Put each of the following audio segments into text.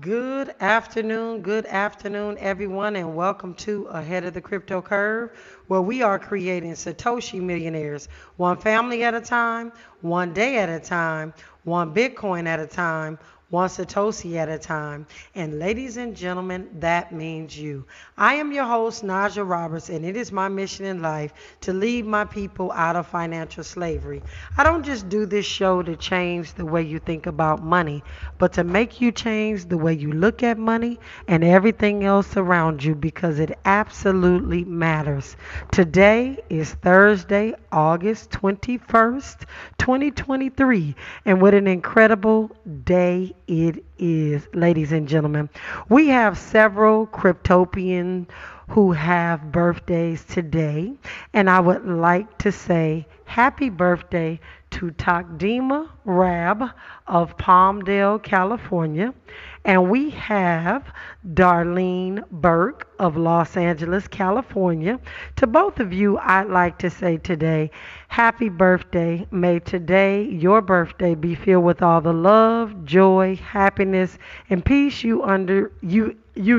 Good afternoon, everyone, and welcome to Ahead of the Crypto Curve, where we are creating Satoshi millionaires, one family at a time, one day at a time, one Bitcoin at a time, one Satoshi at a time. And ladies and gentlemen, that means you. I am your host, Naja Roberts, and it is my mission in life to lead my people out of financial slavery. I don't just do this show to change the way you think about money, but to make you change the way you look at money and everything else around you, because it absolutely matters. Today is Thursday, August 21st, 2023, and what an incredible day it is, ladies and gentlemen. We have several cryptopians who have birthdays today, and I would like to say happy birthday to Takdima Rab of Palmdale, California, and we have Darlene Burke of Los Angeles, California. To both of you, I'd like to say today, happy birthday. May today, your birthday, be filled with all the love, joy, happiness, and peace you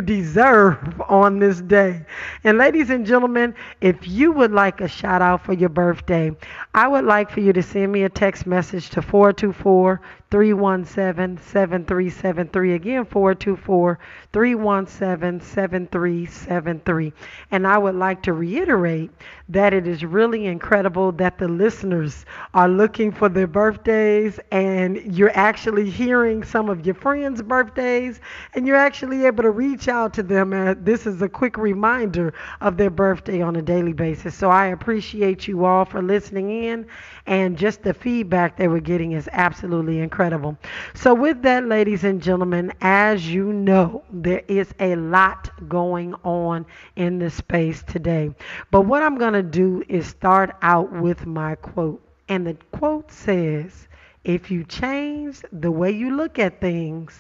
deserve on this day. And ladies and gentlemen, if you would like a shout out for your birthday, I would like for you to send me a text message to 424-317-7373. Again, 424-317-7373. And I would like to reiterate that it is really incredible that the listeners are looking for their birthdays, and you're actually hearing some of your friends' birthdays, and you're actually able to reach out to them. This is a quick reminder of their birthday on a daily basis. So I appreciate you all for listening in, and just the feedback that we're getting is absolutely incredible. So with that, ladies and gentlemen, as you know, there is a lot going on in the space today. But what I'm going to do is start out with my quote. And the quote says, if you change the way you look at things,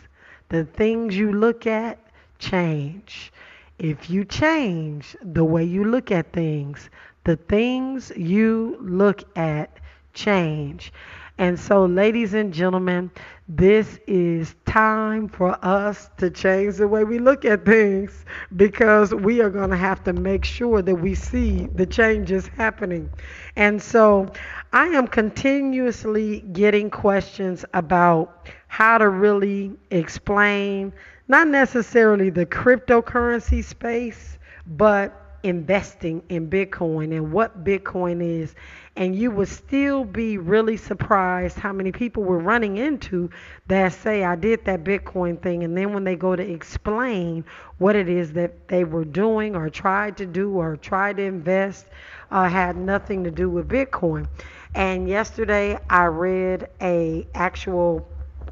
the things you look at change. If you change the way you look at things, the things you look at change. And so, ladies and gentlemen, this is time for us to change the way we look at things, because we are going to have to make sure that we see the changes happening. And so I am continuously getting questions about how to really explain not necessarily the cryptocurrency space, but investing in Bitcoin and what Bitcoin is. And you would still be really surprised how many people we're running into that say, I did that Bitcoin thing, and then when they go to explain what it is that they were doing or tried to do or tried to invest, had nothing to do with Bitcoin. And yesterday I read a actual,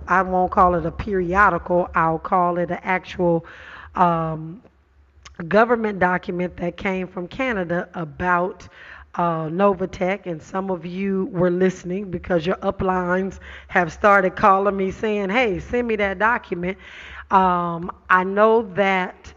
I won't call it a periodical, I'll call it an actual government document that came from Canada about Novatech, and some of you were listening because your uplines have started calling me saying, hey, send me that document. I know that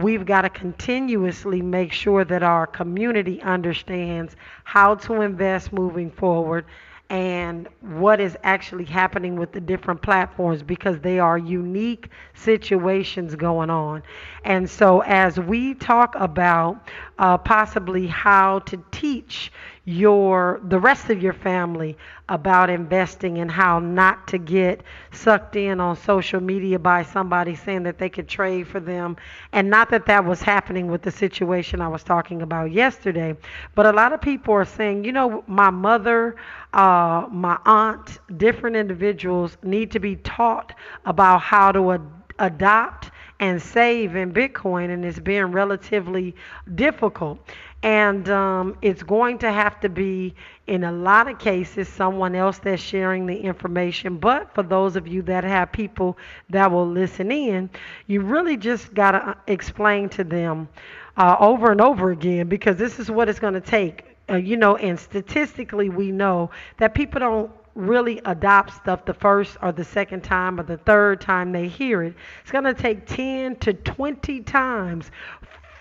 we've got to continuously make sure that our community understands how to invest moving forward and what is actually happening with the different platforms, because they are unique situations going on. And so as we talk about possibly how to teach the rest of your family about investing and how not to get sucked in on social media by somebody saying that they could trade for them, and not that that was happening with the situation I was talking about yesterday, but a lot of people are saying, you know, my mother, my aunt, different individuals need to be taught about how to adopt and save in Bitcoin, and it's being relatively difficult. And it's going to have to be, in a lot of cases, someone else that's sharing the information. But for those of you that have people that will listen in, you really just got to explain to them over and over again, because this is what it's going to take. You know, and statistically, we know that people don't really adopt stuff the first or the second time or the third time they hear it. It's going to take 10 to 20 times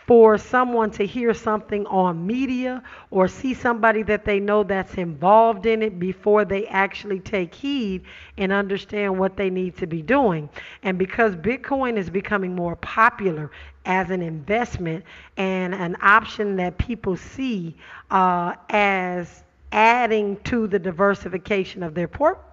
for someone to hear something on media or see somebody that they know that's involved in it before they actually take heed and understand what they need to be doing. And because Bitcoin is becoming more popular as an investment and an option that people see as adding to the diversification of their portfolio,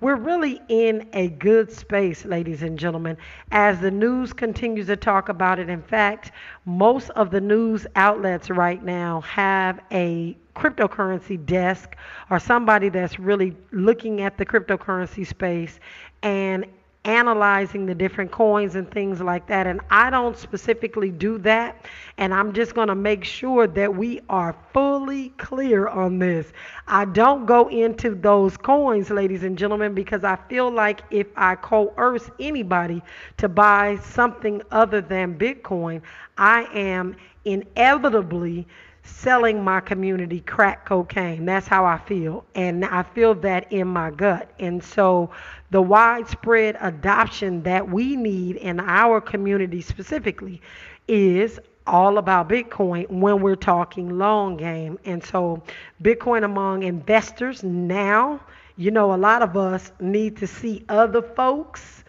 we're really in a good space, ladies and gentlemen, as the news continues to talk about it. In fact, most of the news outlets right now have a cryptocurrency desk or somebody that's really looking at the cryptocurrency space and analyzing the different coins and things like that. And I don't specifically do that, and I'm just going to make sure that we are fully clear on this. I don't go into those coins, ladies and gentlemen, because I feel like if I coerce anybody to buy something other than Bitcoin, I am inevitably selling my community crack cocaine. That's how I feel, and I feel that in my gut. And so the widespread adoption that we need in our community specifically is all about Bitcoin when we're talking long game. And so Bitcoin among investors now, you know, a lot of us need to see other folks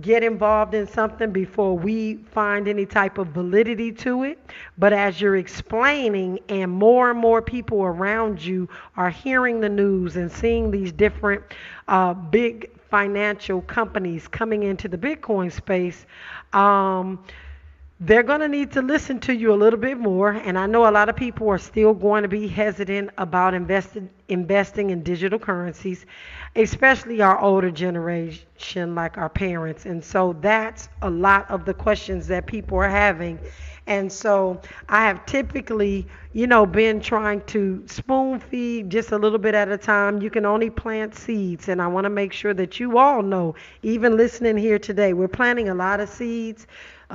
get involved in something before we find any type of validity to it. But as you're explaining and more people around you are hearing the news and seeing these different big financial companies coming into the Bitcoin space, they're going to need to listen to you a little bit more. And I know a lot of people are still going to be hesitant about investing in digital currencies, especially our older generation, like our parents. And so that's a lot of the questions that people are having. And so I have typically, you know, been trying to spoon feed just a little bit at a time. You can only plant seeds. And I want to make sure that you all know, even listening here today, we're planting a lot of seeds.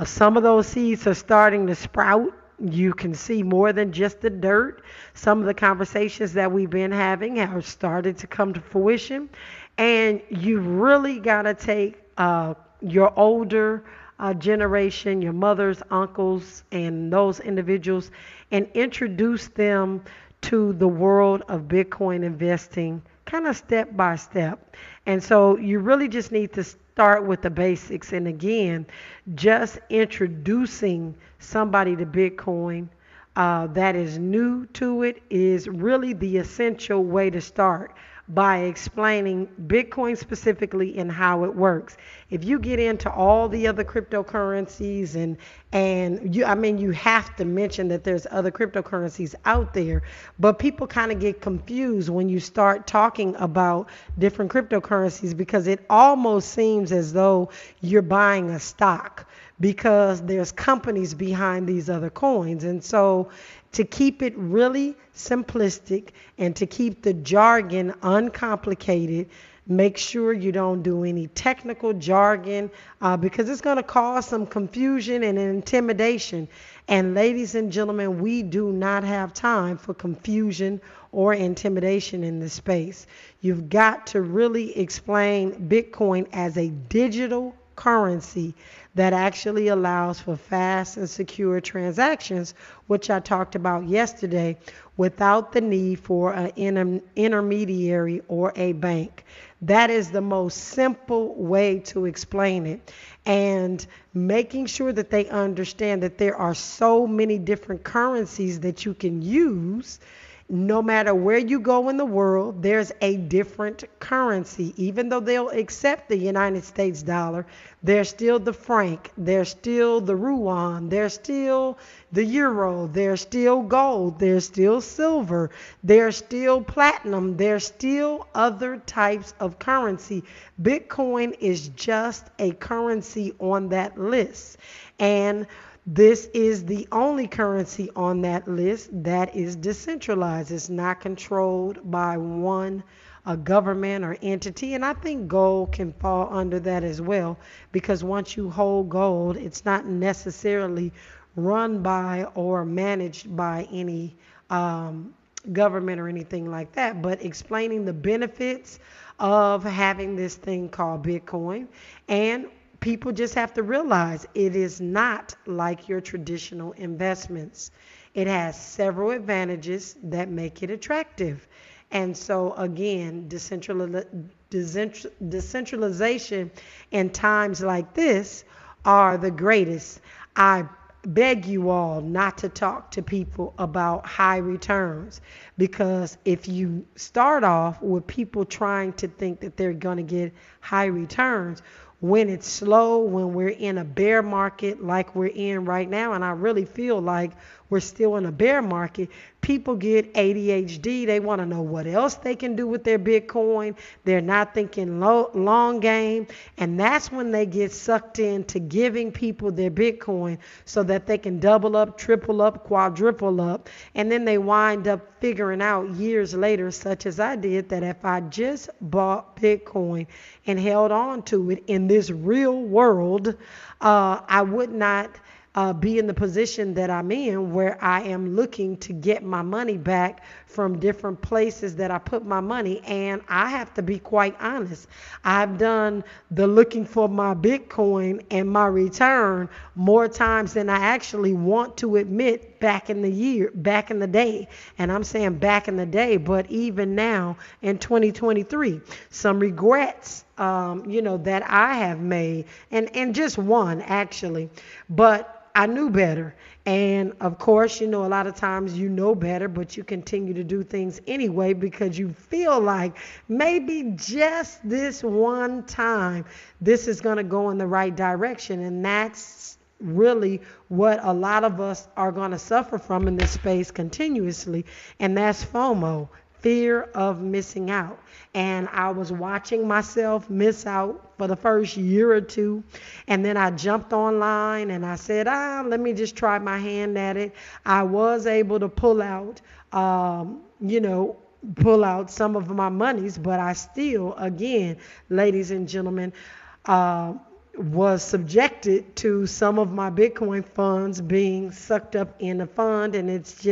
Some of those seeds are starting to sprout. You can see more than just the dirt. Some of the conversations that we've been having have started to come to fruition. And you really got to take your older generation, your mothers, uncles, and those individuals, and introduce them to the world of Bitcoin investing kind of step by step. And so you really just need to start with the basics. And again, just introducing somebody to Bitcoin that is new to it is really the essential way to start, by explaining Bitcoin specifically and how it works. If you get into all the other cryptocurrencies and you have to mention that there's other cryptocurrencies out there, but people kind of get confused when you start talking about different cryptocurrencies, because it almost seems as though you're buying a stock, because there's companies behind these other coins. And so to keep it really simplistic and to keep the jargon uncomplicated, make sure you don't do any technical jargon because it's going to cause some confusion and intimidation. And ladies and gentlemen, we do not have time for confusion or intimidation in this space. You've got to really explain Bitcoin as a digital currency that actually allows for fast and secure transactions, which I talked about yesterday, without the need for an intermediary or a bank. That is the most simple way to explain it. And making sure that they understand that there are so many different currencies that you can use. No matter where you go in the world, there's a different currency. Even though they'll accept the United States dollar, there's still the franc, there's still the yuan, there's still the euro, there's still gold, there's still silver, there's still platinum, there's still other types of currency. Bitcoin is just a currency on that list. And this is the only currency on that list that is decentralized. It's not controlled by a government or entity. And I think gold can fall under that as well, because once you hold gold, it's not necessarily run by or managed by any government or anything like that. But explaining the benefits of having this thing called Bitcoin and people just have to realize it is not like your traditional investments. It has several advantages that make it attractive. And so again, decentralization in times like this are the greatest. I beg you all not to talk to people about high returns, because if you start off with people trying to think that they're going to get high returns, when it's slow, when we're in a bear market like we're in right now, and I really feel like we're still in a bear market, people get ADHD. They want to know what else they can do with their Bitcoin. They're not thinking long game. And that's when they get sucked into giving people their Bitcoin so that they can double up, triple up, quadruple up. And then they wind up figuring out years later, such as I did, that if I just bought Bitcoin and held on to it in this real world, I would not be in the position that I'm in, where I am looking to get my money back from different places that I put my money. And I have to be quite honest, I've done the looking for my Bitcoin and my return more times than I actually want to admit back in the day. And I'm saying back in the day, but even now in 2023, some regrets that I have made, and just one actually, but I knew better. And of course, a lot of times you know better, but you continue to do things anyway because you feel like maybe just this one time, this is going to go in the right direction. And that's really what a lot of us are going to suffer from in this space continuously. And that's FOMO, fear of missing out. And I was watching myself miss out for the first year or two. And then I jumped online and I said, let me just try my hand at it. I was able to pull out some of my monies, but I still, again, ladies and gentlemen, was subjected to some of my Bitcoin funds being sucked up in a fund, and it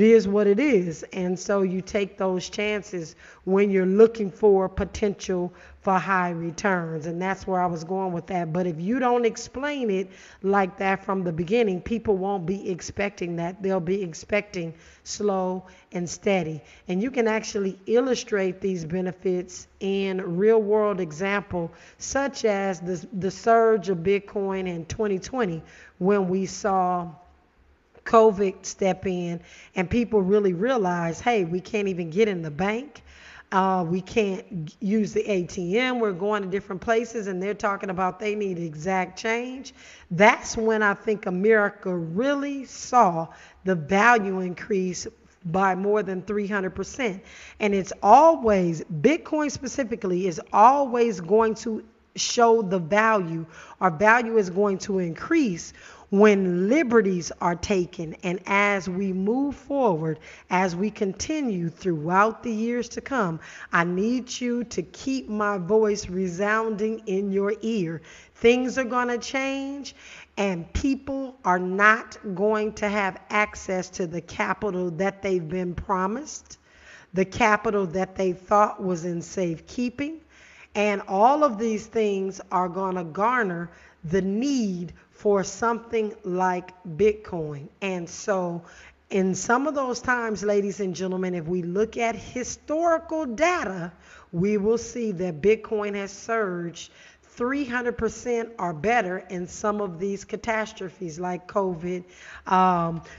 is what it is. And so you take those chances when you're looking for potential for high returns. And that's where I was going with that. But if you don't explain it like that from the beginning, people won't be expecting that. They'll be expecting slow and steady. And you can actually illustrate these benefits in real world example, such as the surge of Bitcoin in 2020, when we saw COVID step in and people really realized, hey, we can't even get in the bank. We can't use the ATM. We're going to different places and they're talking about they need exact change. That's when I think America really saw the value increase by more than 300%. And it's always, Bitcoin specifically, is always going to show the value. Our value is going to increase when liberties are taken, and as we move forward, as we continue throughout the years to come, I need you to keep my voice resounding in your ear. Things are going to change, and people are not going to have access to the capital that they've been promised, the capital that they thought was in safekeeping, and all of these things are going to garner the need for something like Bitcoin. And so in some of those times, ladies and gentlemen, if we look at historical data, we will see that Bitcoin has surged 300% or better in some of these catastrophes like COVID,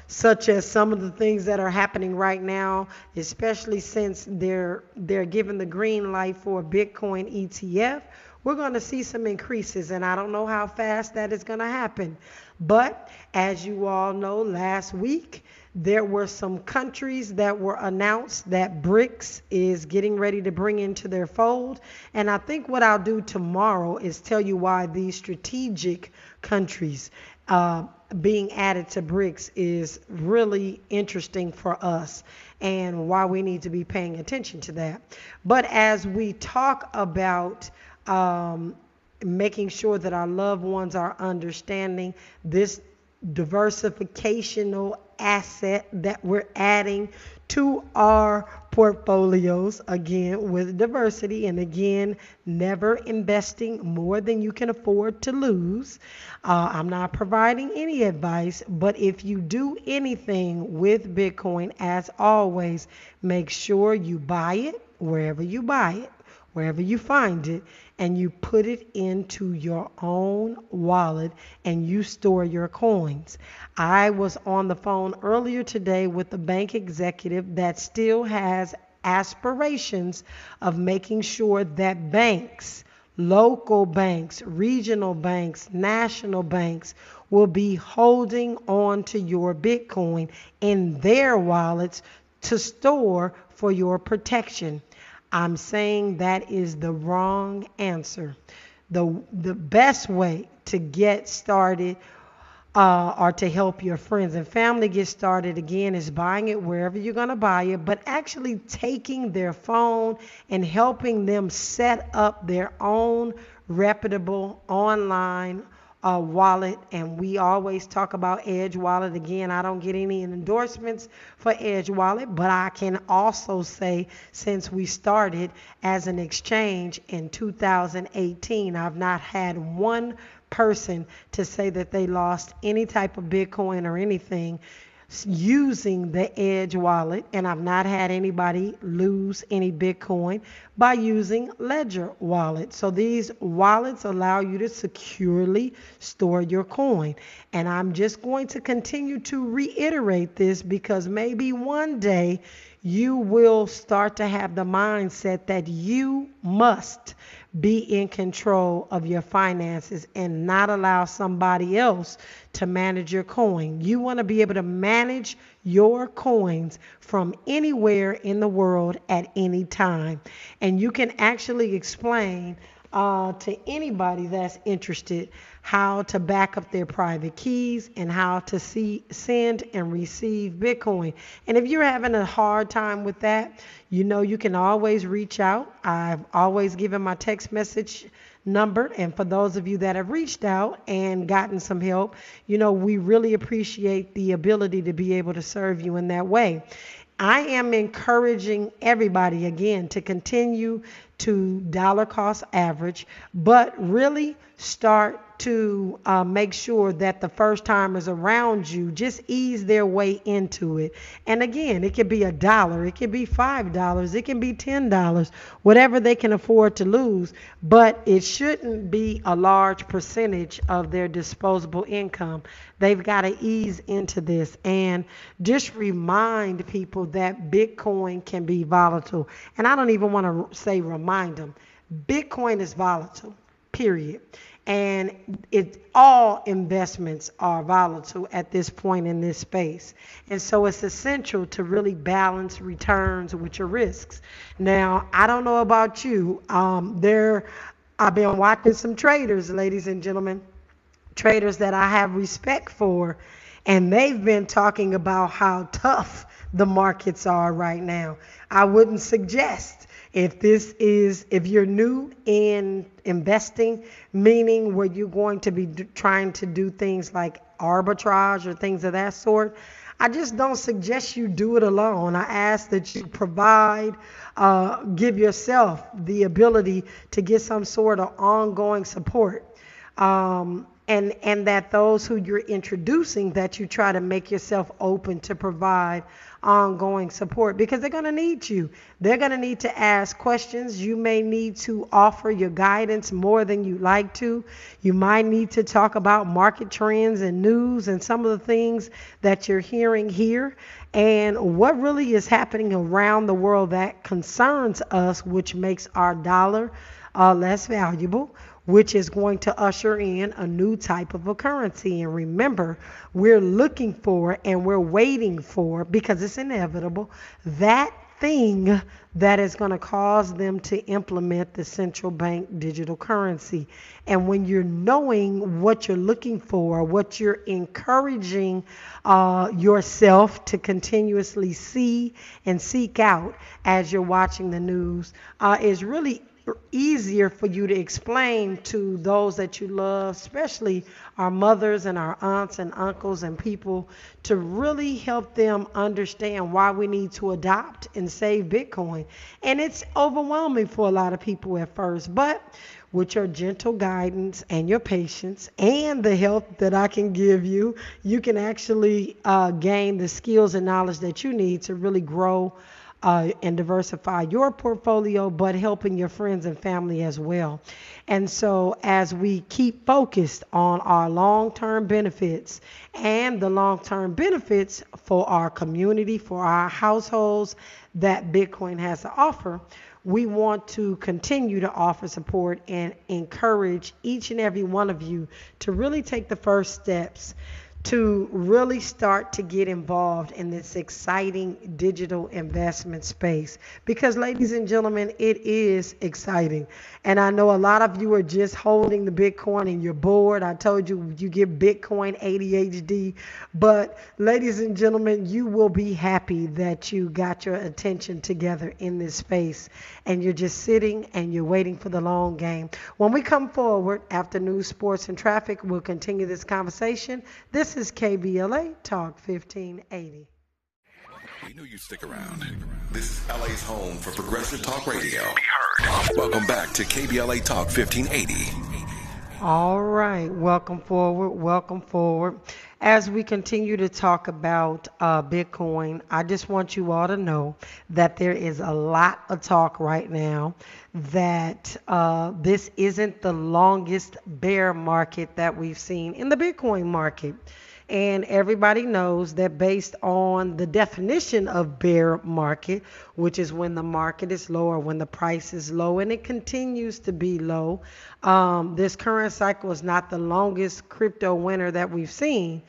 such as some of the things that are happening right now, especially since they're giving the green light for a Bitcoin ETF. We're going to see some increases, and I don't know how fast that is going to happen. But as you all know, last week, there were some countries that were announced that BRICS is getting ready to bring into their fold. And I think what I'll do tomorrow is tell you why these strategic countries being added to BRICS is really interesting for us and why we need to be paying attention to that. But as we talk about making sure that our loved ones are understanding this diversificational asset that we're adding to our portfolios, again, with diversity, and again, never investing more than you can afford to lose. I'm not providing any advice, but if you do anything with Bitcoin, as always, make sure you buy it wherever you buy it, wherever you find it, and you put it into your own wallet and you store your coins. I was on the phone earlier today with a bank executive that still has aspirations of making sure that banks, local banks, regional banks, national banks will be holding on to your Bitcoin in their wallets to store for your protection. I'm saying that is the wrong answer. The best way to get started or to help your friends and family get started, again, is buying it wherever you're going to buy it, but actually taking their phone and helping them set up their own reputable online wallet. And we always talk about Edge Wallet. Again, I don't get any endorsements for Edge Wallet, but I can also say, since we started as an exchange in 2018, I've not had one person to say that they lost any type of Bitcoin or anything using the Edge Wallet, and I've not had anybody lose any Bitcoin by using Ledger Wallet. So these wallets allow you to securely store your coin. And I'm just going to continue to reiterate this because maybe one day you will start to have the mindset that you must be in control of your finances and not allow somebody else to manage your coin. You want to be able to manage your coins from anywhere in the world at any time. And you can actually explain to anybody that's interested how to back up their private keys and how to send and receive Bitcoin. And if you're having a hard time with that, you know, you can always reach out. I've always given my text message number, and for those of you that have reached out and gotten some help, you know, we really appreciate the ability to be able to serve you in that way. I am encouraging everybody, again, to continue to dollar cost average, but really start to make sure that the first timers around you just ease their way into it. And again, it could be $1, it could be $5, it can be $10, whatever they can afford to lose, but it shouldn't be a large percentage of their disposable income. They've got to ease into this and just remind people that Bitcoin can be volatile. And I don't even want to say remind them. Bitcoin is volatile, period. And all investments are volatile at this point in this space. And so it's essential to really balance returns with your risks. Now, I don't know about you. I've been watching some traders, ladies and gentlemen, traders that I have respect for, and they've been talking about how tough the markets are right now. I wouldn't suggest, if you're new in investing, meaning where you're going to be trying to do things like arbitrage or things of that sort, I just don't suggest you do it alone. I ask that you give yourself the ability to get some sort of ongoing support. And that those who you're introducing, that you try to make yourself open to provide ongoing support, because they're going to need you. They're going to need to ask questions. You may need to offer your guidance more than you like to. You might need to talk about market trends and news and some of the things that you're hearing here and what really is happening around the world that concerns us, which makes our dollar less valuable, which is going to usher in a new type of a currency. And remember, we're looking for and we're waiting for, because it's inevitable, that thing that is going to cause them to implement the central bank digital currency. And when you're knowing what you're looking for, what you're encouraging yourself to continuously see and seek out as you're watching the news, is really easier for you to explain to those that you love, especially our mothers and our aunts and uncles and people, to really help them understand why we need to adopt and save Bitcoin. And it's overwhelming for a lot of people at first, but with your gentle guidance and your patience and the help that I can give you, you can actually gain the skills and knowledge that you need to really grow and diversify your portfolio, but helping your friends and family as well. And so as we keep focused on our long-term benefits and the long-term benefits for our community, for our households that Bitcoin has to offer, we want to continue to offer support and encourage each and every one of you to really take the first steps to really start to get involved in this exciting digital investment space. Because ladies and gentlemen, it is exciting. And I know a lot of you are just holding the Bitcoin and you're bored. I told you, you get Bitcoin ADHD. But ladies and gentlemen, you will be happy that you got your attention together in this space. And you're just sitting and you're waiting for the long game. When we come forward after news, sports, and traffic, we'll continue this conversation. This is KBLA Talk 1580. We knew you'd stick around. This is LA's home for progressive talk radio. Be heard. Welcome back to KBLA Talk 1580. All right. Welcome forward. Welcome forward. As we continue to talk about Bitcoin, I just want you all to know that there is a lot of talk right now that this isn't the longest bear market that we've seen in the Bitcoin market. And everybody knows that based on the definition of bear market, which is when the market is low or when the price is low and it continues to be low, this current cycle is not the longest crypto winter that we've seen.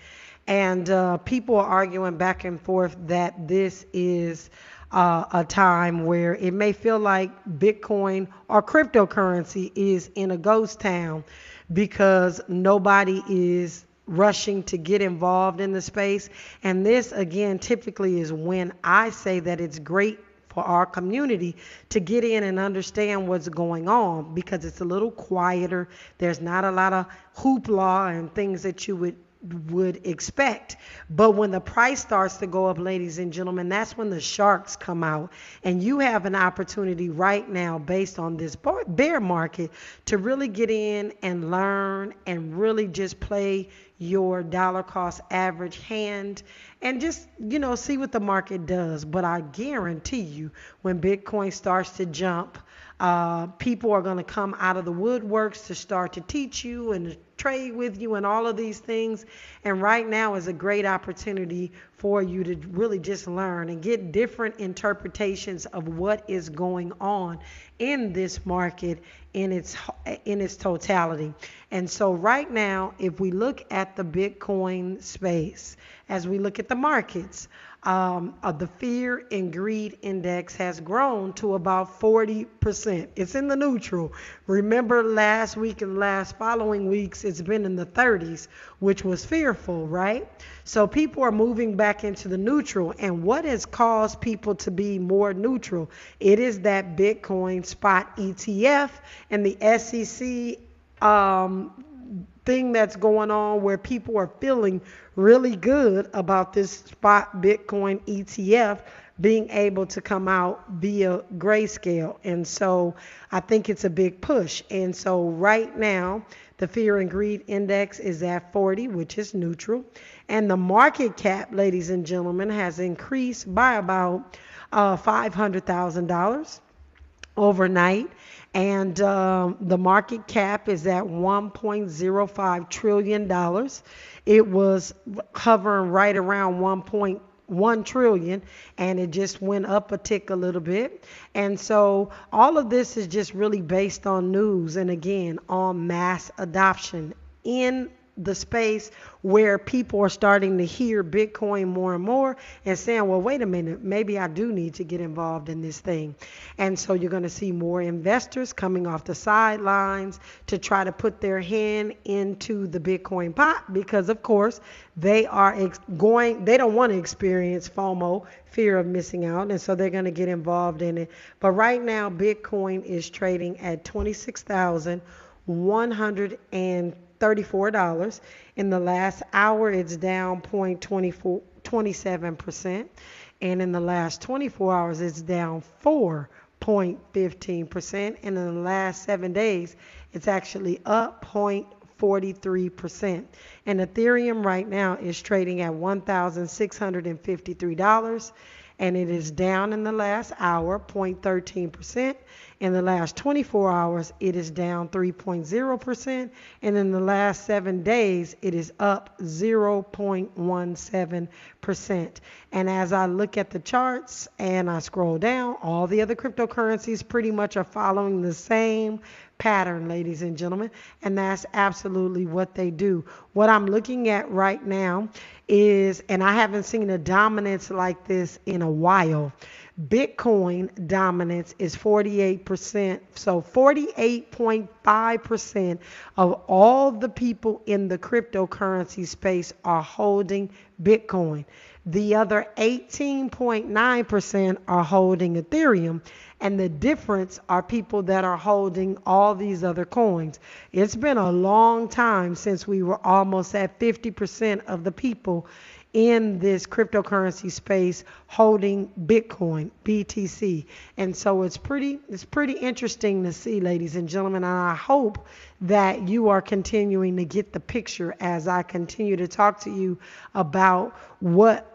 And people are arguing back and forth that this is a time where it may feel like Bitcoin or cryptocurrency is in a ghost town because nobody is rushing to get involved in the space. And this, again, typically is when I say that it's great for our community to get in and understand what's going on because it's a little quieter. There's not a lot of hoopla and things that you would expect. But when the price starts to go up, ladies and gentlemen, that's when the sharks come out. And you have an opportunity right now based on this bear market to really get in and learn and really just play your dollar cost average hand and just, you know, see what the market does. But I guarantee you when Bitcoin starts to jump, people are going to come out of the woodworks to start to teach you and to trade with you and all of these things. And right now is a great opportunity for you to really just learn and get different interpretations of what is going on in this market in its totality. And so right now, if we look at the Bitcoin space, as we look at the markets, the fear and greed index has grown to about 40%. It's in the neutral. Remember last week and last following weeks, it's been in the 30s, which was fearful, right? So people are moving back into the neutral. And what has caused people to be more neutral? It is that Bitcoin spot ETF and the SEC thing that's going on where people are feeling really good about this spot Bitcoin ETF being able to come out via grayscale. And so I think it's a big push. And so right now, the fear and greed index is at 40, which is neutral. And the market cap, ladies and gentlemen, has increased by about $500,000 overnight. And the market cap is at $1.05 trillion. It was hovering right around $1.1 trillion, and it just went up a tick a little bit. And so all of this is just really based on news and, again, on mass adoption in the space where people are starting to hear Bitcoin more and more and saying, well, wait a minute, maybe I do need to get involved in this thing. And so you're going to see more investors coming off the sidelines to try to put their hand into the Bitcoin pot, because of course they are they don't want to experience FOMO, fear of missing out. And so they're going to get involved in it. But right now Bitcoin is trading at $26,134. In the last hour, it's down 0.27%. And in the last 24 hours, it's down 4.15%. And in the last 7 days, it's actually up 0.43%. And Ethereum right now is trading at $1,653. And it is down in the last hour, 0.13%. In the last 24 hours, it is down 3.0%. And in the last 7 days, it is up 0.17%. And as I look at the charts and I scroll down, all the other cryptocurrencies pretty much are following the same pattern, ladies and gentlemen, and that's absolutely what they do. What I'm looking at right now is, and I haven't seen a dominance like this in a while, Bitcoin dominance is 48%. So 48.5% of all the people in the cryptocurrency space are holding Bitcoin. The other 18.9% are holding Ethereum, and the difference are people that are holding all these other coins. It's been a long time since we were almost at 50% of the people in this cryptocurrency space holding Bitcoin, BTC. And so it's pretty interesting to see, ladies and gentlemen, and I hope that you are continuing to get the picture as I continue to talk to you about what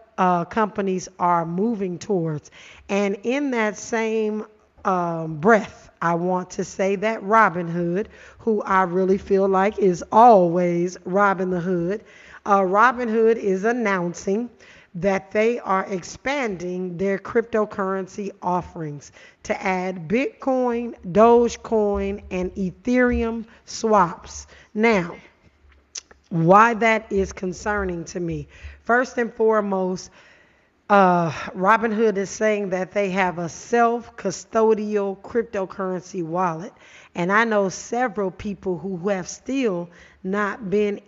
companies are moving towards. And in that same breath, I want to say that Robinhood, who I really feel like is always robbing the hood, Robinhood is announcing that they are expanding their cryptocurrency offerings to add Bitcoin, Dogecoin, and Ethereum swaps. Now, why that is concerning to me. First and foremost, Robinhood is saying that they have a self-custodial cryptocurrency wallet. And I know several people who have still not been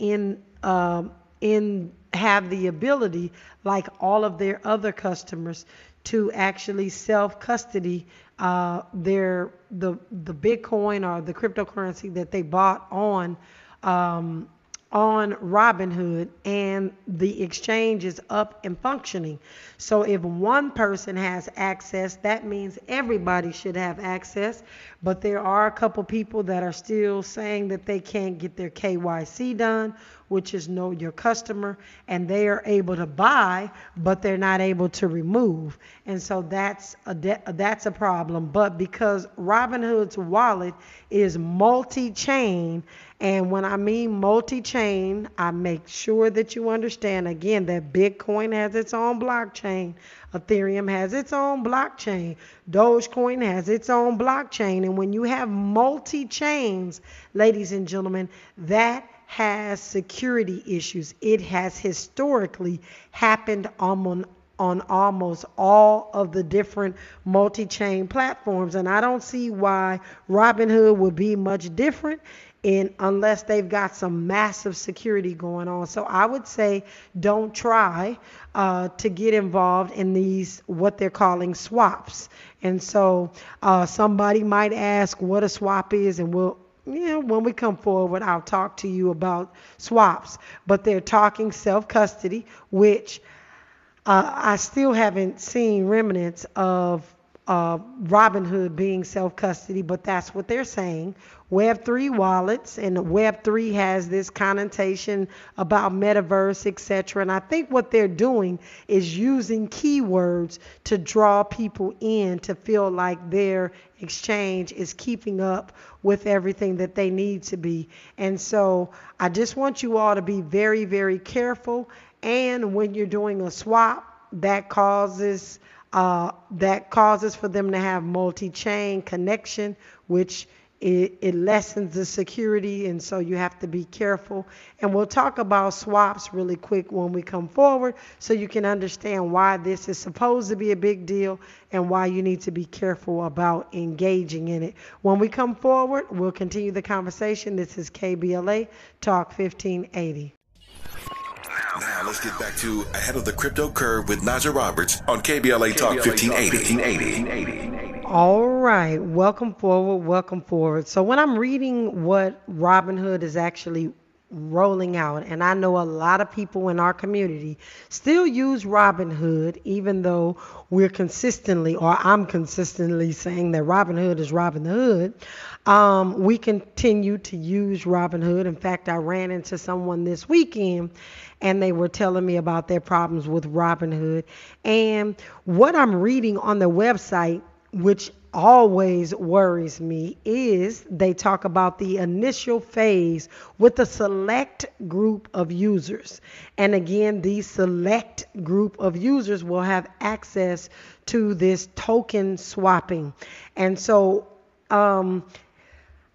have the ability, like all of their other customers, to actually self-custody the Bitcoin or the cryptocurrency that they bought on Robinhood, and the exchange is up and functioning. So if one person has access, that means everybody should have access. But there are a couple people that are still saying that they can't get their KYC done, which is know your customer, and they are able to buy, but they're not able to remove. And so that's a problem. But because Robinhood's wallet is multi-chain, and when I mean multi-chain, I make sure that you understand, again, that Bitcoin has its own blockchain, Ethereum has its own blockchain, Dogecoin has its own blockchain. And when you have multi-chains, ladies and gentlemen, that has security issues. It has historically happened on almost all of the different multi-chain platforms. And I don't see why Robinhood would be much different unless they've got some massive security going on. So I would say don't try to get involved in these, what they're calling swaps. And so somebody might ask what a swap is, and when we come forward, I'll talk to you about swaps. But they're talking self-custody, which I still haven't seen remnants of Robinhood being self-custody, but that's what they're saying. Web3 wallets, and Web3 has this connotation about metaverse, etc. And I think what they're doing is using keywords to draw people in to feel like their exchange is keeping up with everything that they need to be. And so I just want you all to be very, very careful. And when you're doing a swap, that causes for them to have multi-chain connection, which It lessens the security, and so you have to be careful. And we'll talk about swaps really quick when we come forward so you can understand why this is supposed to be a big deal and why you need to be careful about engaging in it. When we come forward, we'll continue the conversation. This is KBLA Talk 1580. Now let's get back to Ahead of the Crypto Curve with Naja Roberts on KBLA Talk 1580. All right. Welcome forward. Welcome forward. So when I'm reading what Robinhood is actually rolling out, and I know a lot of people in our community still use Robinhood, even though we're consistently, or I'm consistently saying that Robinhood is Robin the Hood. We continue to use Robinhood. In fact, I ran into someone this weekend and they were telling me about their problems with Robinhood. And what I'm reading on their website, which always worries me, is they talk about the initial phase with a select group of users. And again, the select group of users will have access to this token swapping. And so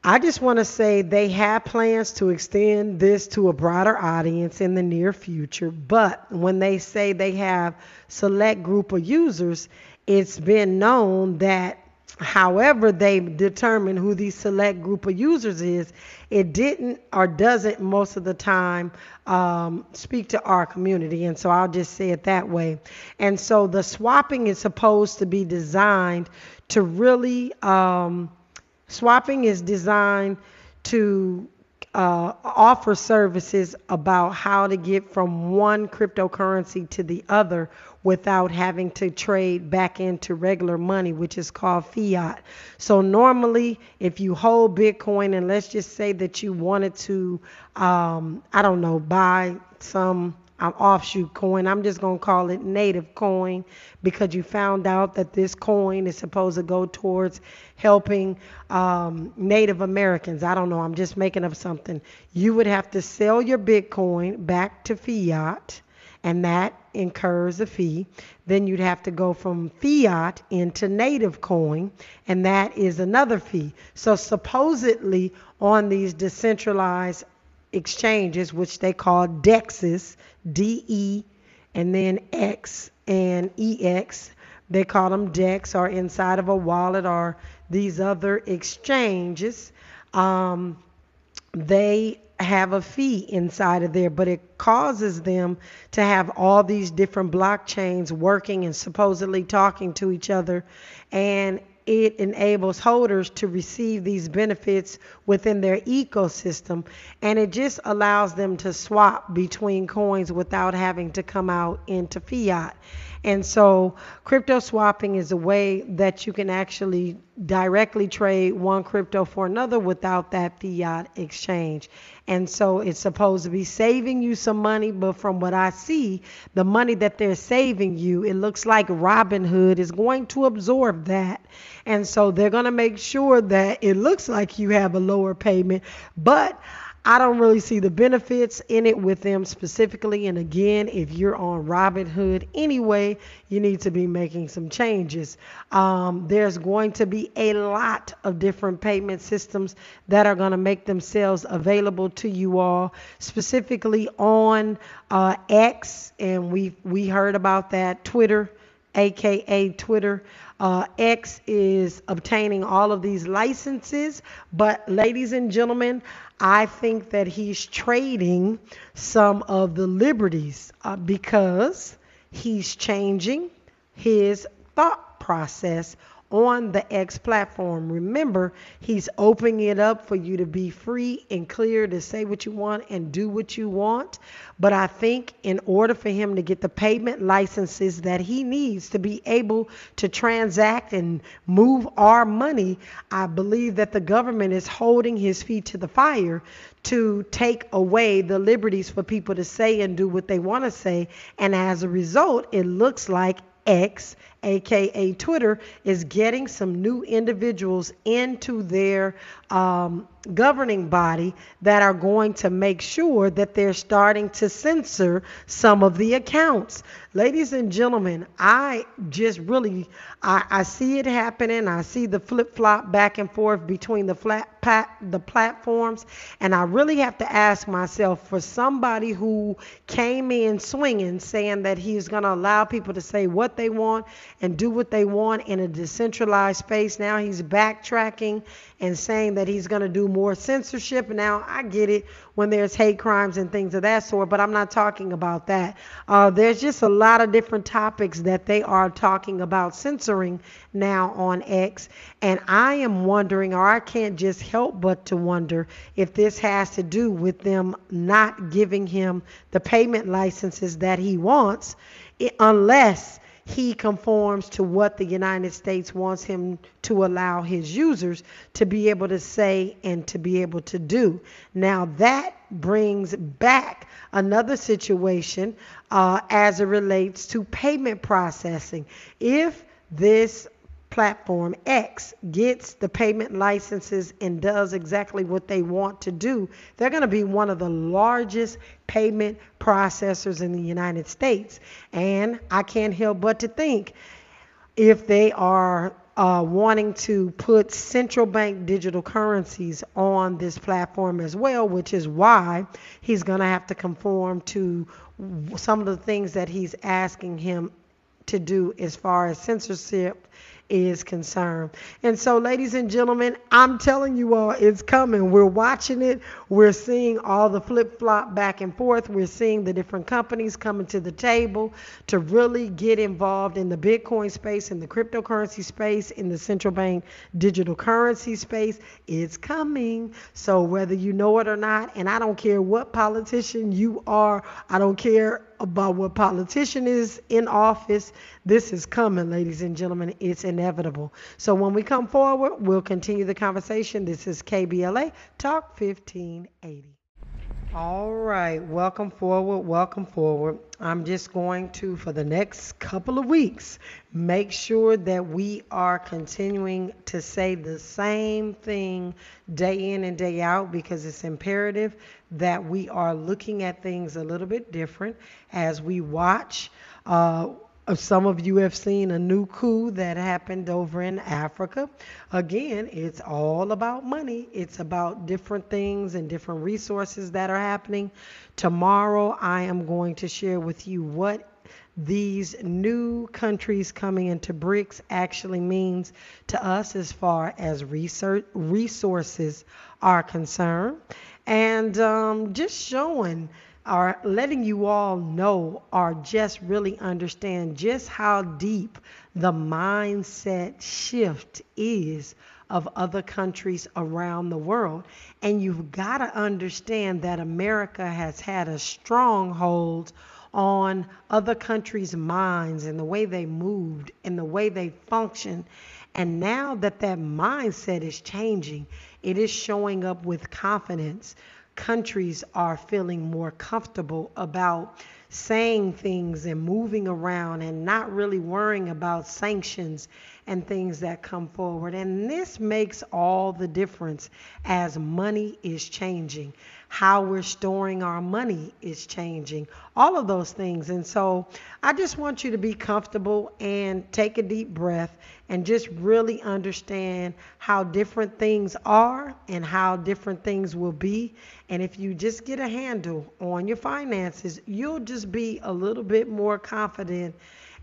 I just want to say they have plans to extend this to a broader audience in the near future. But when they say they have select group of users, it's been known that however they determine who the select group of users is, it didn't or doesn't most of the time speak to our community. And so I'll just say it that way. And so the swapping is supposed to be designed to really, swapping is designed to offer services about how to get from one cryptocurrency to the other without having to trade back into regular money, which is called fiat. So normally, if you hold Bitcoin, and let's just say that you wanted to, I don't know, buy some offshoot coin, I'm just going to call it native coin, because you found out that this coin is supposed to go towards helping Native Americans. I don't know, I'm just making up something. You would have to sell your Bitcoin back to fiat, and that incurs a fee. Then you'd have to go from fiat into native coin, and that is another fee. So supposedly on these decentralized exchanges, which they call DEXs, DE and then X and EX, they call them DEX, or inside of a wallet or these other exchanges, they have a fee inside of there, but it causes them to have all these different blockchains working and supposedly talking to each other, and it enables holders to receive these benefits within their ecosystem, and it just allows them to swap between coins without having to come out into fiat. And so crypto swapping is a way that you can actually directly trade one crypto for another without that fiat exchange. And so it's supposed to be saving you some money, but from what I see, the money that they're saving you, it looks like Robinhood is going to absorb that. And so they're going to make sure that it looks like you have a lower payment, but I don't really see the benefits in it with them specifically. And again, if you're on Robinhood anyway, you need to be making some changes. There's going to be a lot of different payment systems that are going to make themselves available to you all, specifically on X. And we heard about that, Twitter, AKA Twitter. X is obtaining all of these licenses, but ladies and gentlemen, I think that he's trading some of the liberties because he's changing his thought process on the X platform. Remember, he's opening it up for you to be free and clear to say what you want and do what you want. But I think in order for him to get the payment licenses that he needs to be able to transact and move our money, I believe that the government is holding his feet to the fire to take away the liberties for people to say and do what they want to say. And as a result, it looks like X, aka Twitter, is getting some new individuals into their governing body that are going to make sure that they're starting to censor some of the accounts. Ladies and gentlemen, I just really, I see it happening. I see the flip-flop back and forth between the platforms, and I really have to ask myself, for somebody who came in swinging, saying that he's going to allow people to say what they want and do what they want in a decentralized space, now he's backtracking and saying that he's going to do more censorship. Now, I get it when there's hate crimes and things of that sort, but I'm not talking about that. There's just a lot of different topics that they are talking about censoring now on X. And I am wondering, or I can't just help but to wonder, if this has to do with them not giving him the payment licenses that he wants, unless he conforms to what the United States wants him to allow his users to be able to say and to be able to do. Now that brings back another situation as it relates to payment processing. If this platform X gets the payment licenses and does exactly what they want to do, they're going to be one of the largest payment processors in the United States. And I can't help but to think, if they are wanting to put central bank digital currencies on this platform as well, which is why he's going to have to conform to some of the things that he's asking him to do as far as censorship is concerned. And so, ladies and gentlemen, I'm telling you all, it's coming. We're watching it. We're seeing all the flip-flop back and forth. We're seeing the different companies coming to the table to really get involved in the Bitcoin space, in the cryptocurrency space, in the central bank digital currency space. It's coming. So whether you know it or not, and I don't care what politician you are, I don't care about what politician is in office, this is coming, ladies and gentlemen. It's inevitable. So when we come forward, we'll continue the conversation. This is KBLA Talk 1580. All right, welcome forward, welcome forward. I'm just going to, for the next couple of weeks, make sure that we are continuing to say the same thing day in and day out, because it's imperative that we are looking at things a little bit different as we watch. Some of you have seen a new coup that happened over in Africa. Again, it's all about money. It's about different things and different resources that are happening. Tomorrow, I am going to share with you what these new countries coming into BRICS actually means to us as far as resources are concerned. And just showing, are letting you all know, or just really understand just how deep the mindset shift is of other countries around the world. And you've got to understand that America has had a stronghold on other countries' minds and the way they moved and the way they functioned. And now that that mindset is changing, it is showing up with confidence. Countries are feeling more comfortable about saying things and moving around and not really worrying about sanctions and things that come forward. And this makes all the difference, as money is changing. How we're storing our money is changing. All of those things. And so I just want you to be comfortable and take a deep breath and just really understand how different things are and how different things will be. And if you just get a handle on your finances, you'll just be a little bit more confident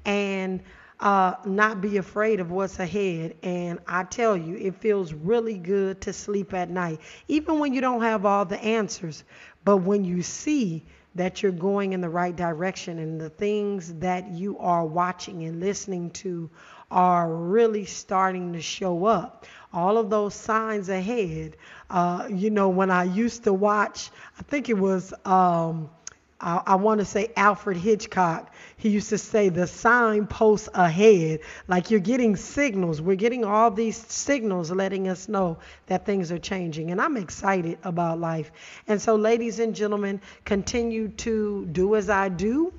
and not be afraid of what's ahead. And I tell you, it feels really good to sleep at night, even when you don't have all the answers. But when you see that you're going in the right direction and the things that you are watching and listening to are really starting to show up, all of those signs ahead, when I used to watch, I think it was I want to say Alfred Hitchcock, he used to say the signposts ahead, like you're getting signals. We're getting all these signals letting us know that things are changing. And I'm excited about life. And so, ladies and gentlemen, continue to do as I do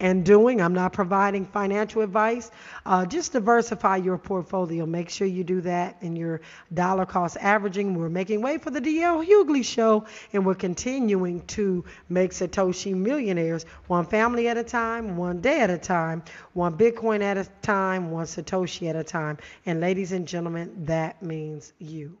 and doing. I'm not providing financial advice. Just diversify your portfolio. Make sure you do that in your dollar cost averaging. We're making way for the D.L. Hughley show, and we're continuing to make Satoshi millionaires, one family at a time, one day at a time, one Bitcoin at a time, one Satoshi at a time. And ladies and gentlemen, that means you.